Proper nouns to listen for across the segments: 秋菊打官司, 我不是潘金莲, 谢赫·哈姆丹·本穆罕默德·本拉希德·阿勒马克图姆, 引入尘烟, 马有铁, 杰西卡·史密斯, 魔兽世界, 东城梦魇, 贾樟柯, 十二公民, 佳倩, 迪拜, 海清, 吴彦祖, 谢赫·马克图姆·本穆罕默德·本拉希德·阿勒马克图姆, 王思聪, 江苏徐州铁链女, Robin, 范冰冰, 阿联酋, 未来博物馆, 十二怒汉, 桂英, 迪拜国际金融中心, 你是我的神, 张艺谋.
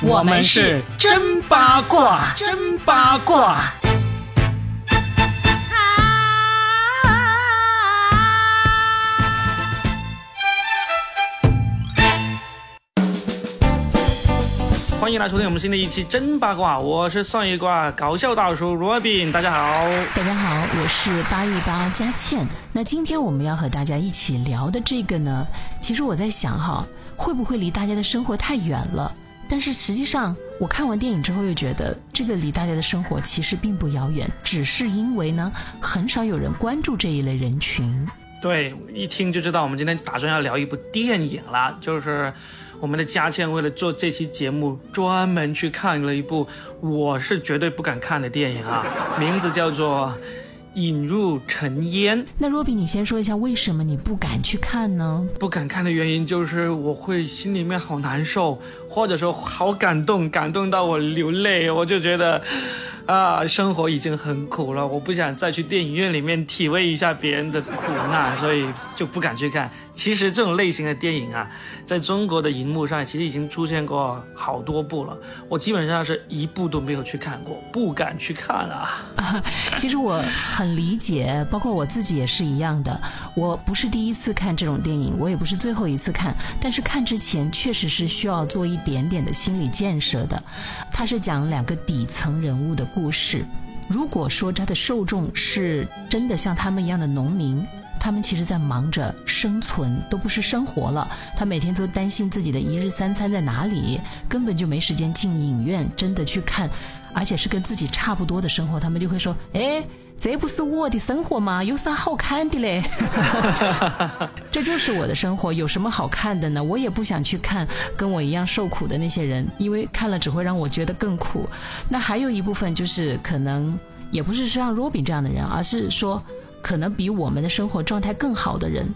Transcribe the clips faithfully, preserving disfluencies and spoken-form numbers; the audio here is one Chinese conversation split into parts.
我们是真八卦，真八卦。欢迎来收听我们新的一期真八卦，我是算一卦搞笑大叔 Robin， 大家好。大家好，我是八一八佳倩。那今天我们要和大家一起聊的这个呢，其实我在想哈，会不会离大家的生活太远了？但是实际上我看完电影之后又觉得这个离大家的生活其实并不遥远，只是因为呢很少有人关注这一类人群。对，一听就知道我们今天打算要聊一部电影了，就是我们的佳倩为了做这期节目专门去看了一部我是绝对不敢看的电影啊，名字叫做引入尘烟。那若比你先说一下为什么你不敢去看呢？不敢看的原因就是我会心里面好难受，或者说好感动，感动到我流泪，我就觉得啊，生活已经很苦了，我不想再去电影院里面体味一下别人的苦难，所以就不敢去看。其实这种类型的电影啊，在中国的荧幕上其实已经出现过好多部了，我基本上是一部都没有去看过，不敢去看啊。其实我很理解，包括我自己也是一样的，我不是第一次看这种电影，我也不是最后一次看，但是看之前确实是需要做一点点的心理建设的。它是讲两个底层人物的故事，如果说它的受众是真的像他们一样的农民，他们其实在忙着生存，都不是生活了，他每天都担心自己的一日三餐在哪里，根本就没时间进影院真的去看，而且是跟自己差不多的生活，他们就会说，哎，这不是我的生活吗？有啥好看的嘞？这就是我的生活，有什么好看的呢？我也不想去看跟我一样受苦的那些人，因为看了只会让我觉得更苦。那还有一部分就是可能也不是像 Robin 这样的人，而是说可能比我们的生活状态更好的人，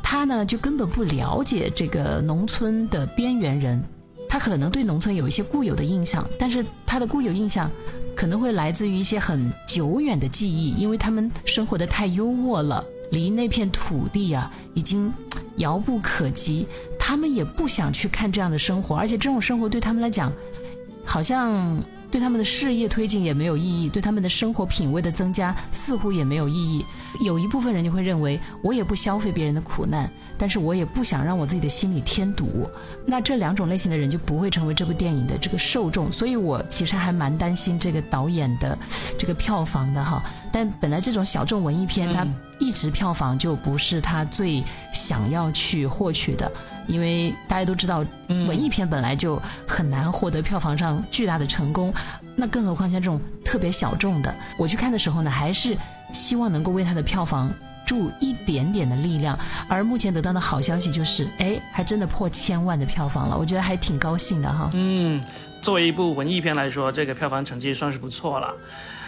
他呢就根本不了解这个农村的边缘人，他可能对农村有一些固有的印象，但是他的固有印象可能会来自于一些很久远的记忆，因为他们生活得太优渥了，离那片土地啊已经遥不可及，他们也不想去看这样的生活，而且这种生活对他们来讲好像对他们的事业推进也没有意义，对他们的生活品味的增加似乎也没有意义。有一部分人就会认为，我也不消费别人的苦难，但是我也不想让我自己的心里添堵。那这两种类型的人就不会成为这部电影的这个受众，所以我其实还蛮担心这个导演的这个票房的哈。但本来这种小众文艺片它一直票房就不是他最想要去获取的，因为大家都知道文艺片本来就很难获得票房上巨大的成功，那更何况像这种特别小众的，我去看的时候呢，还是希望能够为他的票房注一点点的力量。而目前得到的好消息就是，哎，还真的破千万的票房了，我觉得还挺高兴的哈。嗯，作为一部文艺片来说，这个票房成绩算是不错了。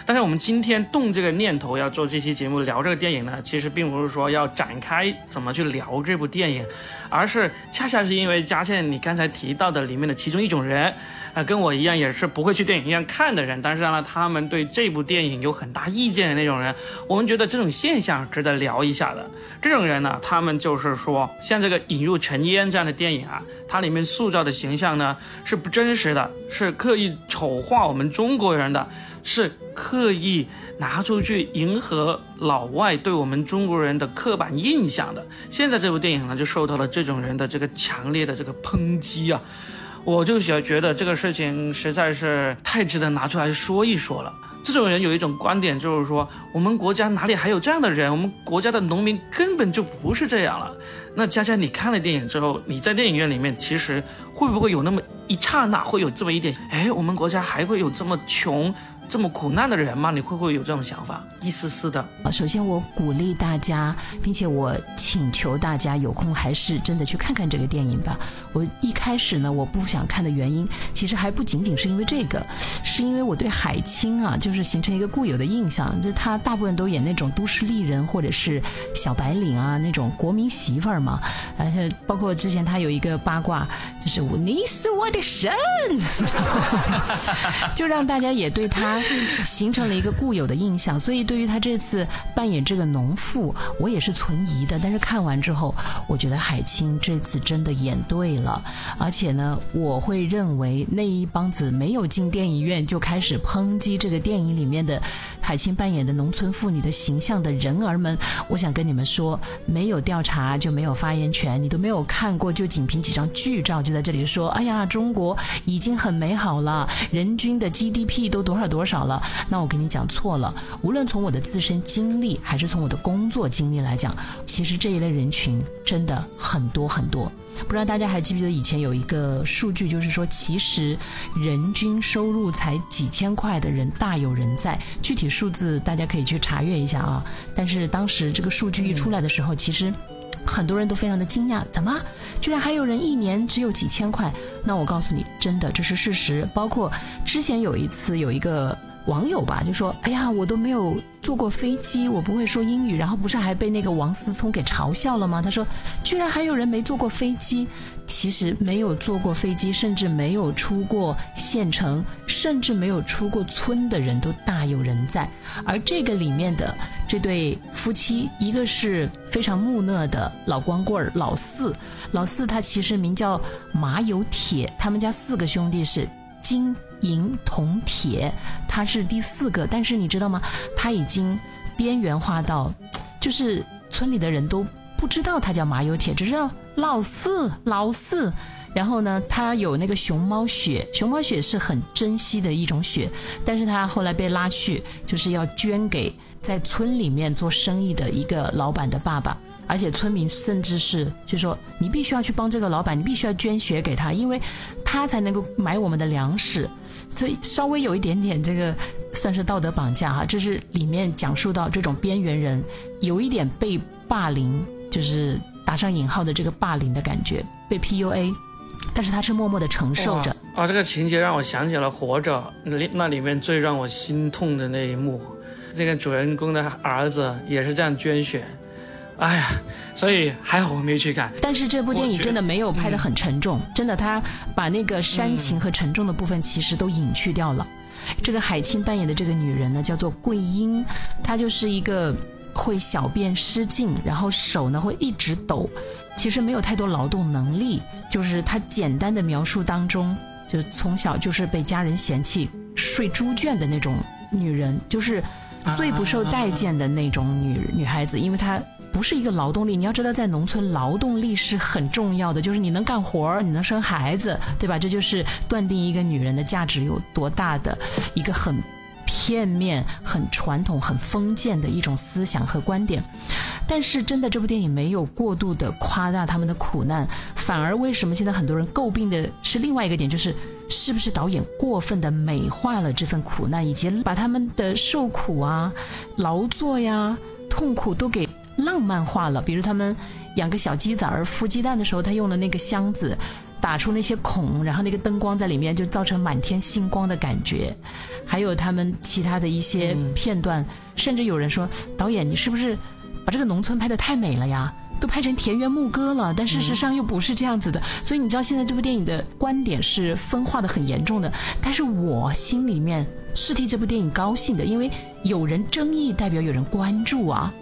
但是我们今天动这个念头要做这期节目聊这个电影呢，其实并不是说要展开怎么去聊这部电影，而是恰恰是因为佳倩你刚才提到的里面的其中一种人，呃，跟我一样也是不会去电影院看的人，但是呢，他们对这部电影有很大意见的那种人，我们觉得这种现象值得聊一下的。这种人呢，他们就是说，像这个《引入尘烟》这样的电影啊，它里面塑造的形象呢是不真实的，是刻意丑化我们中国人的。是刻意拿出去迎合老外对我们中国人的刻板印象的。现在这部电影呢，就受到了这种人的这个强烈的这个抨击啊，我就觉得这个事情实在是太值得拿出来说一说了。这种人有一种观点，就是说我们国家哪里还有这样的人，我们国家的农民根本就不是这样了。那佳佳，你看了电影之后，你在电影院里面其实会不会有那么一刹那，会有这么一点，哎，我们国家还会有这么穷这么苦难的人吗？你会不会有这种想法？一丝丝的。首先我鼓励大家，并且我请求大家有空还是真的去看看这个电影吧。我一开始呢，我不想看的原因其实还不仅仅是因为这个，是因为我对海清啊，就是就是形成一个固有的印象，就他大部分都演那种都市丽人或者是小白领啊，那种国民媳妇儿嘛。而且包括之前他有一个八卦，就是你是我的神，就让大家也对他形成了一个固有的印象。所以对于他这次扮演这个农妇，我也是存疑的。但是看完之后，我觉得海清这次真的演对了，而且呢，我会认为那一帮子没有进电影院就开始抨击这个电影里面的海清扮演的农村妇女的形象的人儿们，我想跟你们说，没有调查就没有发言权，你都没有看过，就仅凭几张剧照就在这里说，哎呀，中国已经很美好了，人均的 G D P 都多少多少了。那我跟你讲错了，无论从我的自身经历还是从我的工作经历来讲，其实这一类人群真的很多很多。不知道大家还记不记得以前有一个数据，就是说其实人均收入才几千块的人大有人在，具体数字大家可以去查阅一下啊。但是当时这个数据一出来的时候，其实很多人都非常的惊讶，怎么居然还有人一年只有几千块？那我告诉你，真的这是事实。包括之前有一次有一个网友吧，就说哎呀，我都没有坐过飞机，我不会说英语，然后不是还被那个王思聪给嘲笑了吗？他说居然还有人没坐过飞机。其实没有坐过飞机，甚至没有出过县城，甚至没有出过村的人都大有人在。而这个里面的这对夫妻，一个是非常木讷的老光棍老四，老四他其实名叫马有铁，他们家四个兄弟是金银铜铁，他是第四个。但是你知道吗，他已经边缘化到就是村里的人都不知道他叫马有铁，只知道老四老四。然后呢，他有那个熊猫血，熊猫血是很珍惜的一种血，但是他后来被拉去就是要捐给在村里面做生意的一个老板的爸爸。而且村民甚至是就说你必须要去帮这个老板，你必须要捐血给他，因为他才能够买我们的粮食。所以稍微有一点点这个算是道德绑架哈，这是里面讲述到这种边缘人有一点被霸凌，就是打上引号的这个霸凌的感觉，被 P U A， 但是他是默默的承受着啊。这个情节让我想起了《活着》，那里面最让我心痛的那一幕，这个主人公的儿子也是这样捐血。哎呀，所以还好我没去看。但是这部电影真的没有拍得很沉重，嗯、真的，他把那个煽情和沉重的部分其实都隐去掉了。嗯、这个海清扮演的这个女人呢，叫做桂英，她就是一个会小便失禁，然后手呢会一直抖，其实没有太多劳动能力。就是她简单的描述当中，就从小就是被家人嫌弃睡猪圈的那种女人，就是最不受待见的那种女、啊、女孩子，因为她不是一个劳动力。你要知道在农村劳动力是很重要的，就是你能干活，你能生孩子，对吧？这就是断定一个女人的价值有多大的一个很片面、很传统、很封建的一种思想和观点。但是真的这部电影没有过度的夸大他们的苦难，反而为什么现在很多人诟病的是另外一个点，就是是不是导演过分的美化了这份苦难，以及把他们的受苦啊、劳作呀、痛苦都给浪漫化了。比如他们养个小鸡仔儿孵鸡蛋的时候，他用了那个箱子打出那些孔，然后那个灯光在里面就造成满天星光的感觉。还有他们其他的一些片段、嗯、甚至有人说导演你是不是把这个农村拍得太美了呀，都拍成田园牧歌了，但事实上又不是这样子的、嗯、所以你知道现在这部电影的观点是分化的很严重的。但是我心里面是替这部电影高兴的，因为有人争议代表有人关注啊，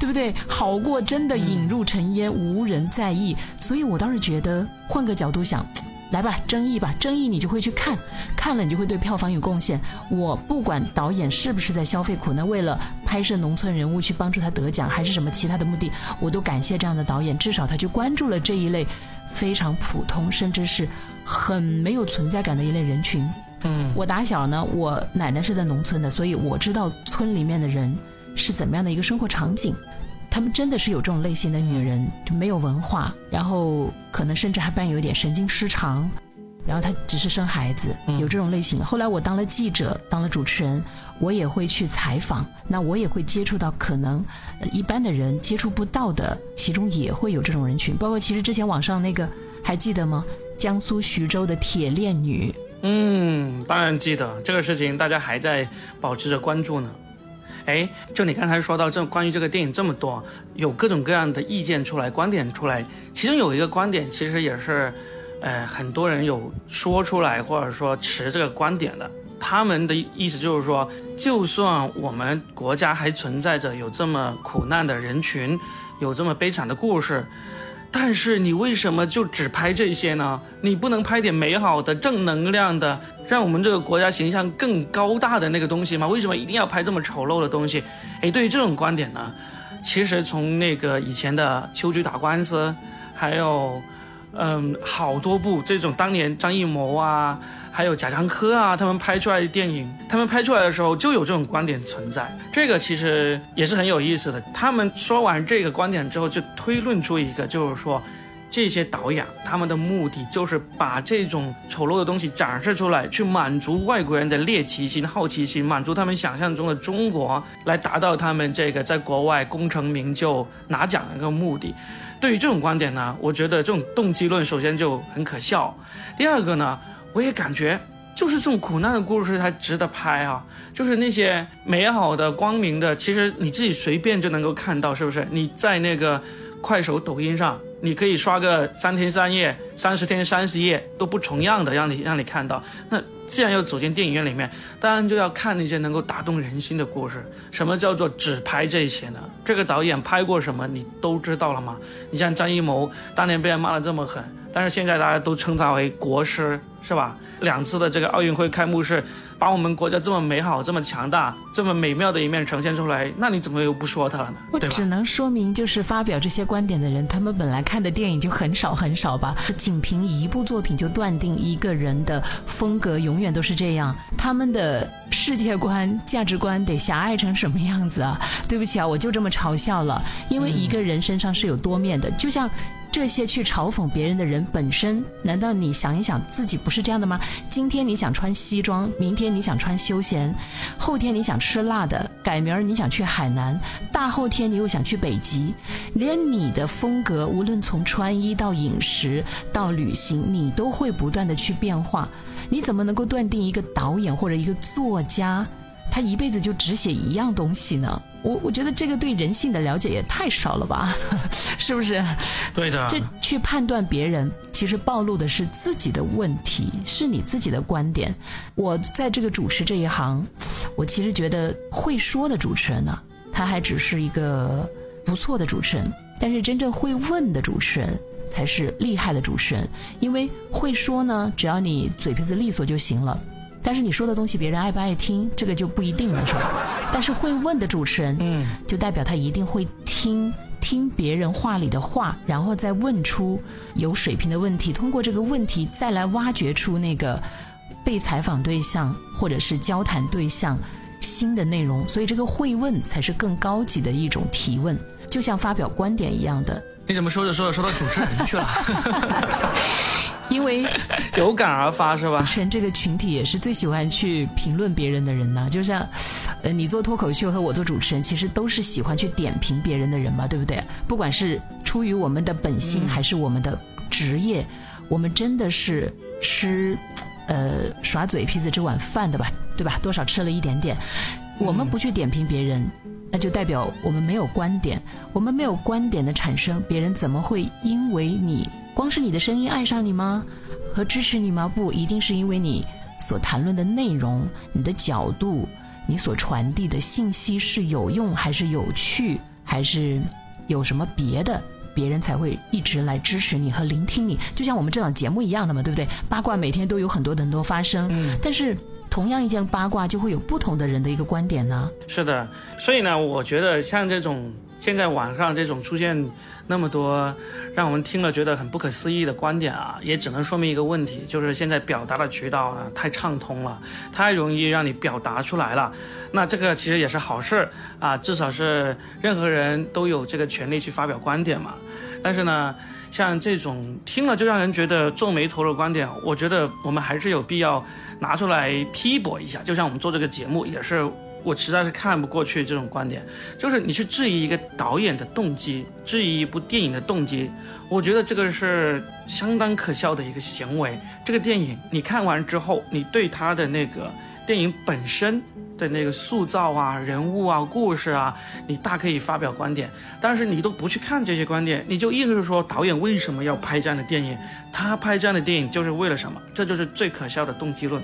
对不对？好过真的引入尘烟、嗯、无人在意。所以我倒是觉得换个角度想，来吧，争议吧，争议你就会去看，看了你就会对票房有贡献。我不管导演是不是在消费苦难，为了拍摄农村人物去帮助他得奖还是什么其他的目的，我都感谢这样的导演，至少他去关注了这一类非常普通甚至是很没有存在感的一类人群。嗯，我打小呢，我奶奶是在农村的，所以我知道村里面的人是怎么样的一个生活场景。他们真的是有这种类型的女人，就没有文化，然后可能甚至还伴有一点神经失常，然后她只是生孩子，有这种类型。后来我当了记者，当了主持人，我也会去采访，那我也会接触到可能一般的人接触不到的，其中也会有这种人群。包括其实之前网上那个还记得吗，江苏徐州的铁链女，嗯，当然记得，这个事情大家还在保持着关注呢。哎，就你刚才说到这关于这个电影这么多，有各种各样的意见出来，观点出来，其中有一个观点其实也是呃，很多人有说出来或者说持这个观点的，他们的意思就是说，就算我们国家还存在着有这么苦难的人群，有这么悲惨的故事，但是你为什么就只拍这些呢？你不能拍点美好的、正能量的，让我们这个国家形象更高大的那个东西吗？为什么一定要拍这么丑陋的东西？诶，对于这种观点呢，其实从那个以前的秋菊打官司，还有嗯，好多部这种当年张艺谋啊，还有贾樟柯啊，他们拍出来的电影，他们拍出来的时候就有这种观点存在，这个其实也是很有意思的。他们说完这个观点之后，就推论出一个，就是说这些导演他们的目的就是把这种丑陋的东西展示出来，去满足外国人的猎奇心、好奇心，满足他们想象中的中国，来达到他们这个在国外功成名就、拿奖的一个目的。对于这种观点呢，我觉得这种动机论首先就很可笑，第二个呢，我也感觉就是这种苦难的故事才值得拍啊，就是那些美好的、光明的，其实你自己随便就能够看到，是不是？你在那个快手、抖音上，你可以刷个三天三夜、三十天三十夜都不重样的，让你让你看到。那既然要走进电影院里面，当然就要看那些能够打动人心的故事。什么叫做只拍这些呢？这个导演拍过什么，你都知道了吗？你像张艺谋，当年被人骂得这么狠，但是现在大家都称他为国师，是吧？两次的这个奥运会开幕式，把我们国家这么美好、这么强大、这么美妙的一面呈现出来，那你怎么又不说他了呢？我只能说明，就是发表这些观点的人，他们本来看的电影就很少很少吧，仅凭一部作品就断定一个人的风格永远都是这样，他们的世界观、价值观得狭隘成什么样子啊？对不起啊，我就这么嘲笑了，因为一个人身上是有多面的，嗯、就像这些去嘲讽别人的人本身，难道你想一想自己不是这样的吗？今天你想穿西装，明天你想穿休闲，后天你想吃辣的，改明儿你想去海南，大后天你又想去北极，连你的风格，无论从穿衣到饮食到旅行，你都会不断的去变化。你怎么能够断定一个导演或者一个作家他一辈子就只写一样东西呢？我我觉得这个对人性的了解也太少了吧，是不是？对的，这去判断别人，其实暴露的是自己的问题，是你自己的观点。我在这个主持这一行，我其实觉得会说的主持人呢、啊，他还只是一个不错的主持人，但是真正会问的主持人才是厉害的主持人。因为会说呢，只要你嘴皮子利索就行了。但是你说的东西别人爱不爱听，这个就不一定了，是吧？但是会问的主持人，嗯，就代表他一定会听听别人话里的话，然后再问出有水平的问题，通过这个问题再来挖掘出那个被采访对象或者是交谈对象新的内容。所以这个会问才是更高级的一种提问，就像发表观点一样的。你怎么说着说着说到主持人去了？因为有感而发，是吧？主持人这个群体也是最喜欢去评论别人的人呢、啊，就像，呃，你做脱口秀和我做主持人，其实都是喜欢去点评别人的人嘛，对不对？不管是出于我们的本心、嗯、还是我们的职业，我们真的是吃，呃，耍嘴皮子这碗饭的吧，对吧？多少吃了一点点，我们不去点评别人。嗯，那就代表我们没有观点，我们没有观点的产生，别人怎么会因为你光是你的声音爱上你吗？和支持你吗？不，一定是因为你所谈论的内容、你的角度、你所传递的信息是有用还是有趣，还是有什么别的，别人才会一直来支持你和聆听你。就像我们这档节目一样的嘛，对不对？八卦每天都有很多很多发生、嗯、但是同样一件八卦就会有不同的人的一个观点呢。是的，所以呢，我觉得像这种现在网上这种出现那么多让我们听了觉得很不可思议的观点啊，也只能说明一个问题，就是现在表达的渠道呢太畅通了，太容易让你表达出来了。那这个其实也是好事啊，至少是任何人都有这个权利去发表观点嘛。但是呢，像这种听了就让人觉得皱眉头的观点，我觉得我们还是有必要拿出来批驳一下。就像我们做这个节目也是我实在是看不过去这种观点，就是你去质疑一个导演的动机，质疑一部电影的动机，我觉得这个是相当可笑的一个行为。这个电影你看完之后，你对它的那个电影本身的那个塑造啊、人物啊、故事啊，你大可以发表观点，但是你都不去看这些观点，你就硬是说导演为什么要拍这样的电影，他拍这样的电影就是为了什么，这就是最可笑的动机论。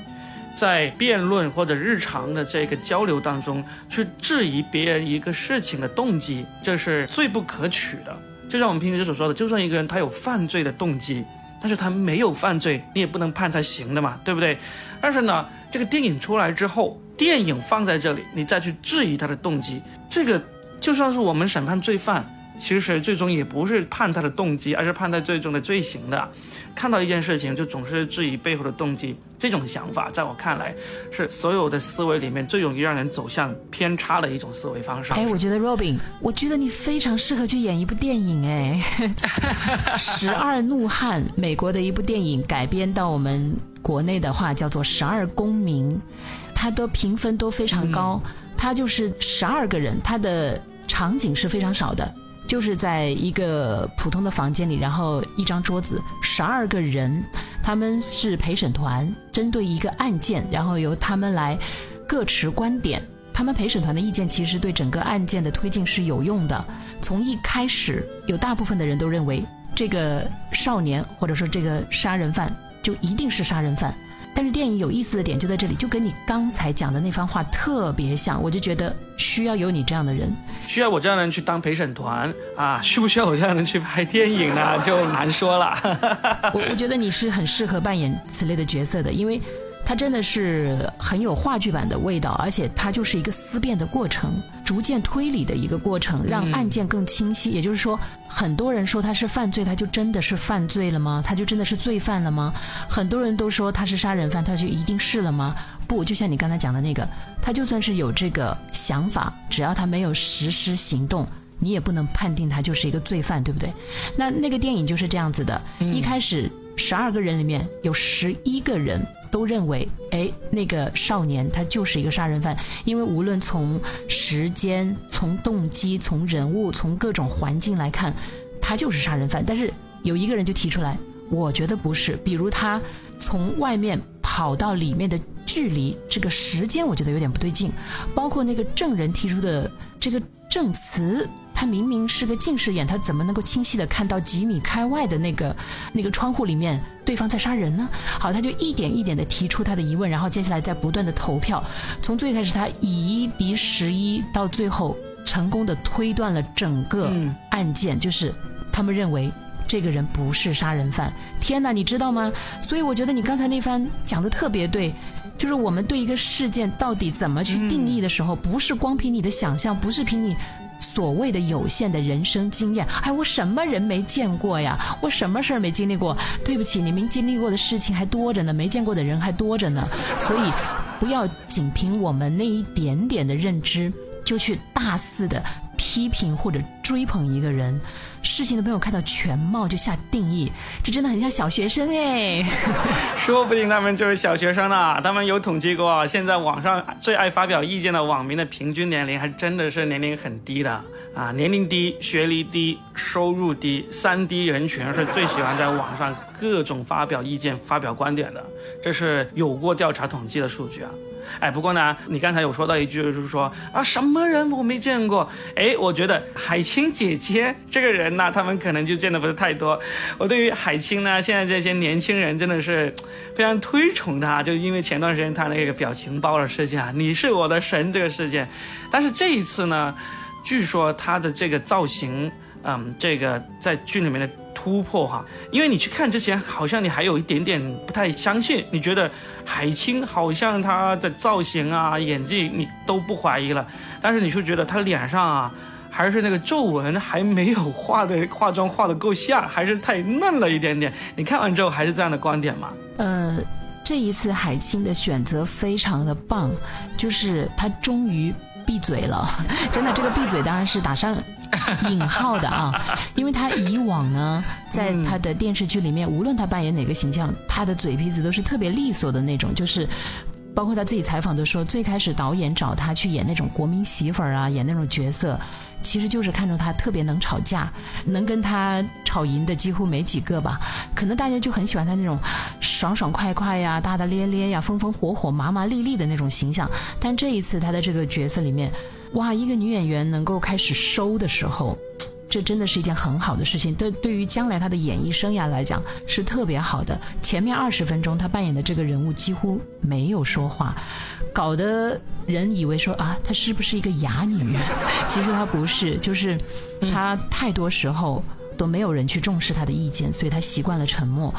在辩论或者日常的这个交流当中去质疑别人一个事情的动机，这是最不可取的。就像我们平时所说的，就算一个人他有犯罪的动机，但是他没有犯罪，你也不能判他刑的嘛，对不对？但是呢，这个电影出来之后，电影放在这里，你再去质疑他的动机，这个就算是我们审判罪犯，其实最终也不是判他的动机，而是判他最终的罪行的。看到一件事情就总是质疑背后的动机，这种想法在我看来是所有的思维里面最容易让人走向偏差的一种思维方式。哎，我觉得 Robin， 我觉得你非常适合去演一部电影。哎，十二怒汉，美国的一部电影改编到我们国内的话叫做《十二公民》，它的评分都非常高、嗯、它就是十二个人，它的场景是非常少的，就是在一个普通的房间里，然后一张桌子，十二个人，他们是陪审团，针对一个案件，然后由他们来各持观点。他们陪审团的意见其实对整个案件的推进是有用的。从一开始，有大部分的人都认为这个少年或者说这个杀人犯就一定是杀人犯，但是电影有意思的点就在这里，就跟你刚才讲的那番话特别像。我就觉得需要有你这样的人，需要我这样的人去当陪审团啊，需不需要我这样的人去拍电影呢、啊、就难说了。我, 我觉得你是很适合扮演此类的角色的，因为它真的是很有话剧版的味道，而且它就是一个思辨的过程，逐渐推理的一个过程，让案件更清晰、嗯、也就是说，很多人说他是犯罪，他就真的是犯罪了吗？他就真的是罪犯了吗？很多人都说他是杀人犯，他就一定是了吗？不，就像你刚才讲的那个，他就算是有这个想法，只要他没有实施行动，你也不能判定他就是一个罪犯，对不对？那那个电影就是这样子的、嗯、一开始十二个人里面有十一个人都认为，哎，那个少年他就是一个杀人犯，因为无论从时间、从动机、从人物、从各种环境来看，他就是杀人犯。但是有一个人就提出来，我觉得不是，比如他从外面跑到里面的距离，这个时间我觉得有点不对劲，包括那个证人提出的这个证词，他明明是个近视眼，他怎么能够清晰地看到几米开外的那个那个窗户里面对方在杀人呢？好，他就一点一点地提出他的疑问，然后接下来再不断地投票，从最开始他以一敌十一，到最后成功地推断了整个案件、嗯、就是他们认为这个人不是杀人犯。天哪，你知道吗？所以我觉得你刚才那番讲得特别对，就是我们对一个事件到底怎么去定义的时候、嗯、不是光凭你的想象，不是凭你所谓的有限的人生经验，哎，我什么人没见过呀？我什么事儿没经历过？对不起，你们经历过的事情还多着呢，没见过的人还多着呢。所以，不要仅凭我们那一点点的认知就去大肆的批评或者追捧一个人，事情都没有看到全貌就下定义，这真的很像小学生哎。说不定他们就是小学生啊，他们有统计过，现在网上最爱发表意见的网民的平均年龄还真的是年龄很低的啊，年龄低、学历低、收入低，三低人群是最喜欢在网上各种发表意见、发表观点的，这是有过调查统计的数据啊。哎，不过呢，你刚才有说到一句，就是说啊，什么人我没见过。哎，我觉得海清姐姐这个人呢、啊，他们可能就见的不是太多。我对于海清呢，现在这些年轻人真的是非常推崇她，就因为前段时间她那个表情包的事件啊，你是我的神这个事件。但是这一次呢，据说她的这个造型，嗯，这个在剧里面的突破哈，因为你去看之前好像你还有一点点不太相信，你觉得海清好像她的造型啊、演技你都不怀疑了，但是你就觉得她脸上啊还是那个皱纹还没有画的化妆画的够下，还是太嫩了一点点。你看完之后还是这样的观点吗？呃，这一次海清的选择非常的棒，就是她终于闭嘴了，真的，这个闭嘴当然是打上引号的啊，因为他以往呢，在他的电视剧里面，无论他扮演哪个形象，他的嘴皮子都是特别利索的那种，就是包括他自己采访都说，最开始导演找他去演那种国民媳妇儿啊，演那种角色，其实就是看中他特别能吵架，能跟他吵赢的几乎没几个吧。可能大家就很喜欢他那种爽爽快快呀、大大咧咧呀、风风火火、麻麻利利的那种形象。但这一次他的这个角色里面，哇，一个女演员能够开始收的时候，这真的是一件很好的事情，对对于将来他的演艺生涯来讲是特别好的。前面二十分钟他扮演的这个人物几乎没有说话，搞得人以为说啊，他是不是一个哑女？其实他不是，就是他太多时候都没有人去重视他的意见，所以他习惯了沉默。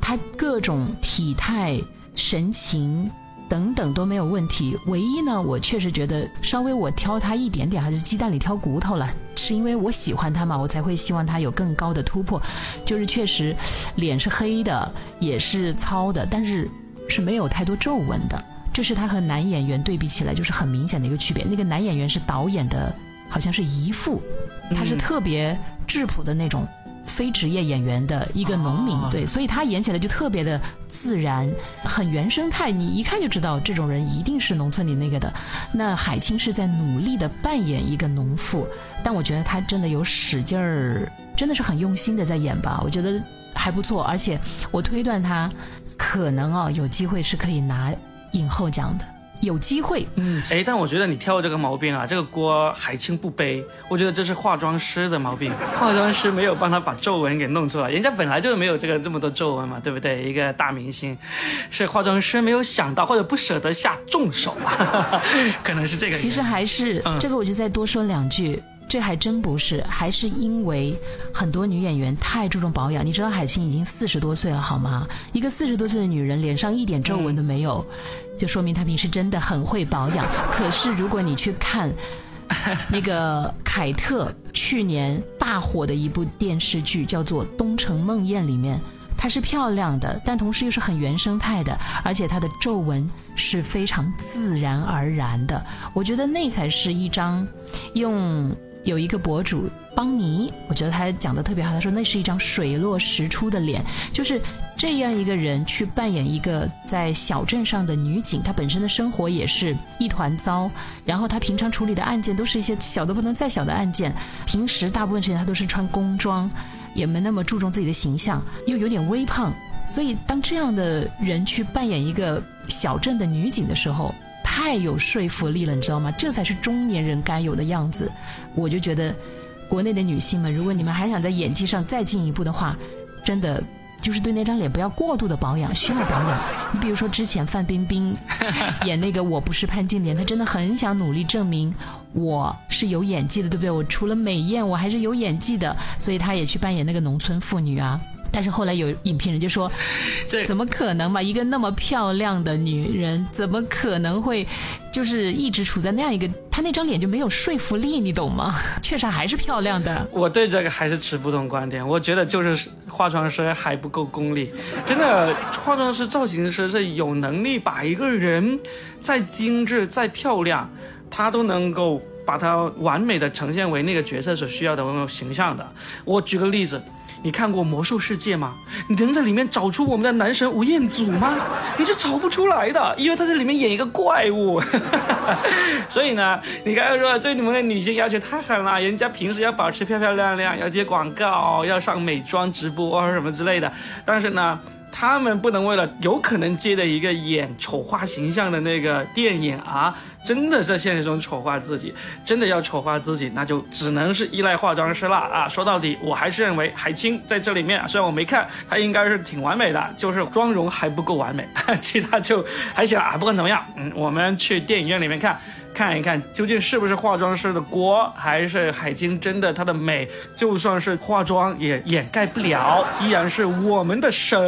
他各种体态、神情等等都没有问题，唯一呢，我确实觉得稍微我挑他一点点，还是鸡蛋里挑骨头了，是因为我喜欢他嘛，我才会希望他有更高的突破。就是确实脸是黑的，也是糙的，但是是没有太多皱纹的，这是他和男演员对比起来就是很明显的一个区别。那个男演员是导演的好像是姨父，他是特别质朴的那种非职业演员的一个农民，对，所以他演起来就特别的自然，很原生态，你一看就知道这种人一定是农村里那个的。那海清是在努力的扮演一个农妇，但我觉得他真的有使劲儿，真的是很用心的在演吧，我觉得还不错。而且我推断他可能哦有机会是可以拿影后奖的。有机会，嗯，哎，但我觉得你挑这个毛病啊，这个锅海清不背，我觉得这是化妆师的毛病，化妆师没有帮他把皱纹给弄出来，人家本来就没有这个这么多皱纹嘛，对不对？一个大明星，是化妆师没有想到或者不舍得下重手，可能是这个。其实还是、嗯、这个，我就再多说两句。这还真不是，还是因为很多女演员太注重保养。你知道海清已经四十多岁了，好吗？一个四十多岁的女人脸上一点皱纹都没有，就说明她平时真的很会保养。可是如果你去看那个凯特去年大火的一部电视剧，叫做《东城梦魇》里面，她是漂亮的，但同时又是很原生态的，而且她的皱纹是非常自然而然的。我觉得那才是一张用。有一个博主邦尼，我觉得他讲的特别好，他说那是一张水落石出的脸，就是这样一个人去扮演一个在小镇上的女警，她本身的生活也是一团糟，然后她平常处理的案件都是一些小的不能再小的案件，平时大部分时间她都是穿工装，也没那么注重自己的形象，又有点微胖，所以当这样的人去扮演一个小镇的女警的时候，太有说服力了，你知道吗？这才是中年人该有的样子。我就觉得国内的女性们，如果你们还想在演技上再进一步的话，真的就是对那张脸不要过度的保养，需要保养。你比如说之前范冰冰演那个《我不是潘金莲》，她真的很想努力证明我是有演技的，对不对？我除了美艳我还是有演技的，所以她也去扮演那个农村妇女啊。但是后来有影评人就说，怎么可能嘛？一个那么漂亮的女人，怎么可能会就是一直处在那样一个，她那张脸就没有说服力，你懂吗？确实还是漂亮的。我对这个还是持不同观点，我觉得就是化妆师还不够功力，真的，化妆师、造型师是有能力把一个人再精致、再漂亮，她都能够把它完美的呈现为那个角色所需要的那种形象的。我举个例子。你看过《魔兽世界》吗？你能在里面找出我们的男神吴彦祖吗？你是找不出来的，因为他在里面演一个怪物。所以呢，你刚才说对你们的女性要求太狠了，人家平时要保持漂漂亮亮，要接广告，要上美妆直播什么之类的，但是呢他们不能为了有可能接的一个演丑化形象的那个电影啊，真的在现实中丑化自己，真的要丑化自己，那就只能是依赖化妆师了啊！说到底，我还是认为海清在这里面，虽然我没看，她应该是挺完美的，就是妆容还不够完美，其他就还行啊。不管怎么样，嗯，我们去电影院里面看。看一看究竟是不是化妆师的锅，还是海清真的她的美就算是化妆也掩盖不了，依然是我们的神。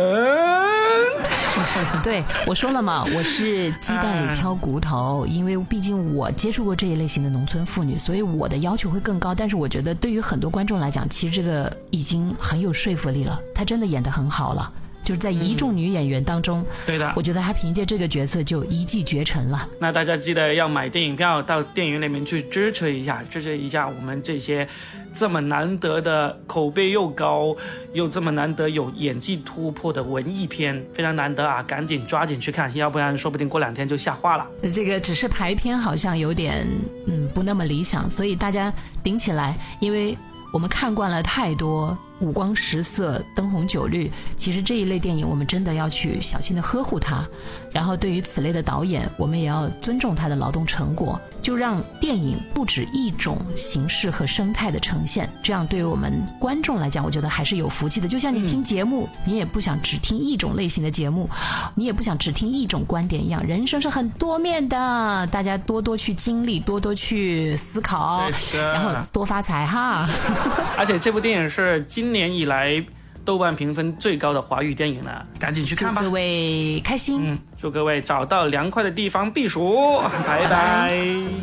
对，我说了嘛，我是鸡蛋里挑骨头、啊、因为毕竟我接触过这一类型的农村妇女，所以我的要求会更高。但是我觉得对于很多观众来讲，其实这个已经很有说服力了，她真的演得很好了，就是在一众女演员当中、嗯、对的，我觉得她凭借这个角色就一骑绝尘了。那大家记得要买电影票到电影里面去支持一下支持一下我们这些这么难得的口碑又高又这么难得有演技突破的文艺片，非常难得啊，赶紧抓紧去看，要不然说不定过两天就下画了。这个只是排片好像有点嗯不那么理想，所以大家顶起来，因为我们看惯了太多五光十色灯红酒绿，其实这一类电影我们真的要去小心的呵护它，然后对于此类的导演我们也要尊重他的劳动成果，就让电影不止一种形式和生态的呈现，这样对于我们观众来讲我觉得还是有福气的。就像你听节目、嗯、你也不想只听一种类型的节目，你也不想只听一种观点一样，人生是很多面的，大家多多去经历，多多去思考，然后多发财哈。而且这部电影是今今年以来豆瓣评分最高的华语电影了，赶紧去看吧！祝各位开心，嗯，祝各位找到凉快的地方避暑，拜拜。